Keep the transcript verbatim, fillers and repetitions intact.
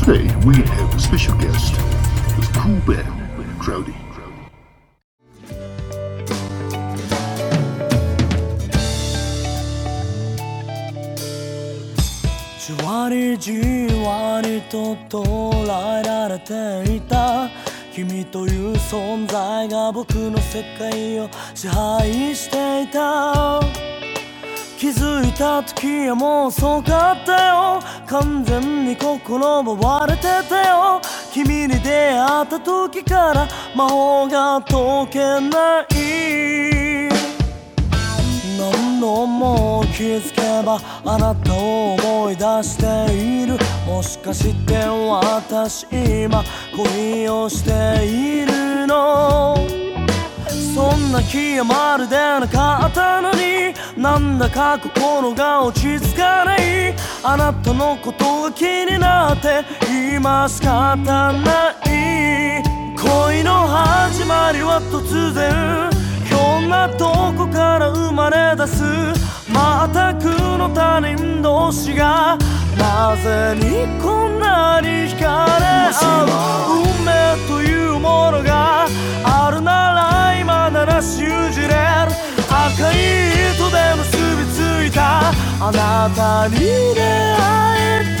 Today we have a special guest with Cool Band and Crowdy.じわりじわりと捉えられていた君という存在が僕の世界を支配していた。気づいた時はもう遅かったよ。完全に心奪われてたよ。君に出会った時から魔法が解けない。何度も気づけばあなたを思い出している。もしかして私今恋をしているの？そんな気はまるでなかったのに、なんだか心が落ち着かない。あなたのことが気になって今仕方ない。恋の始まりは突然、ひょんなとこから生まれ出す全くの他人同士がなぜにこんなに惹かれ合う。運命というものがあるならなら信じれる。赤い糸で結びついたあなたに出会えた。